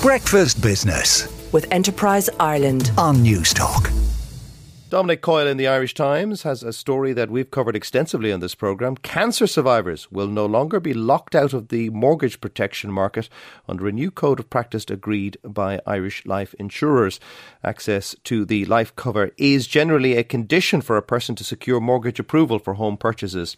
Breakfast Business with Enterprise Ireland on News Talk. Dominic Coyle in the Irish Times has a story that we've covered extensively on this programme. Cancer survivors will no longer be locked out of the mortgage protection market under a new code of practice agreed by Irish life insurers. Access to the life cover is generally a condition for a person to secure mortgage approval for home purchases.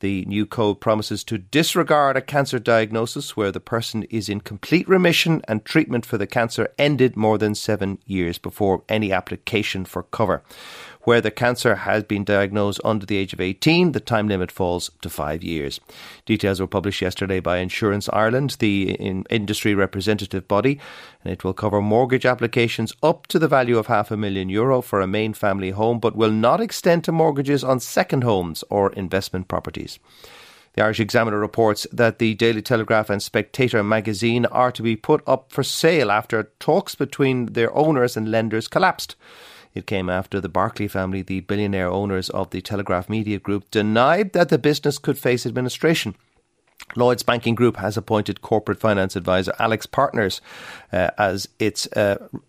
The new code promises to disregard a cancer diagnosis where the person is in complete remission and treatment for the cancer ended more than 7 years before any application for cover. Where the cancer has been diagnosed under the age of 18, the time limit falls to 5 years. Details were published yesterday by Insurance Ireland, the industry representative body, and it will cover mortgage applications up to the value of €500,000 for a main family home, but will not extend to mortgages on second homes or investment properties. The Irish Examiner reports that the Daily Telegraph and Spectator magazine are to be put up for sale after talks between their owners and lenders collapsed. It came after the Barclay family, the billionaire owners of the Telegraph Media Group, denied that the business could face administration. Lloyd's Banking Group has appointed corporate finance advisor AlixPartners as its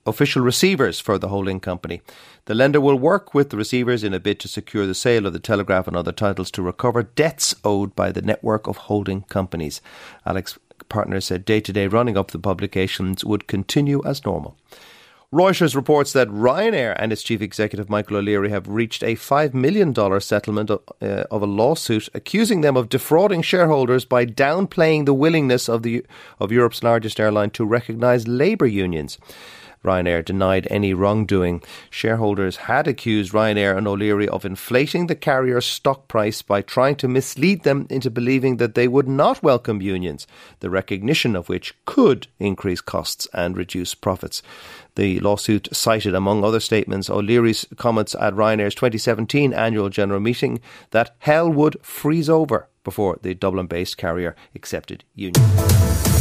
official receivers for the holding company. The lender will work with the receivers in a bid to secure the sale of the Telegraph and other titles to recover debts owed by the network of holding companies. AlixPartners said day-to-day running of the publications would continue as normal. Reuters reports that Ryanair and its chief executive Michael O'Leary have reached a $5 million settlement of a lawsuit accusing them of defrauding shareholders by downplaying the willingness of Europe's largest airline to recognise labour unions. Ryanair denied any wrongdoing. Shareholders had accused Ryanair and O'Leary of inflating the carrier's stock price by trying to mislead them into believing that they would not welcome unions, the recognition of which could increase costs and reduce profits. The lawsuit cited, among other statements, O'Leary's comments at Ryanair's 2017 annual general meeting that hell would freeze over before the Dublin-based carrier accepted union.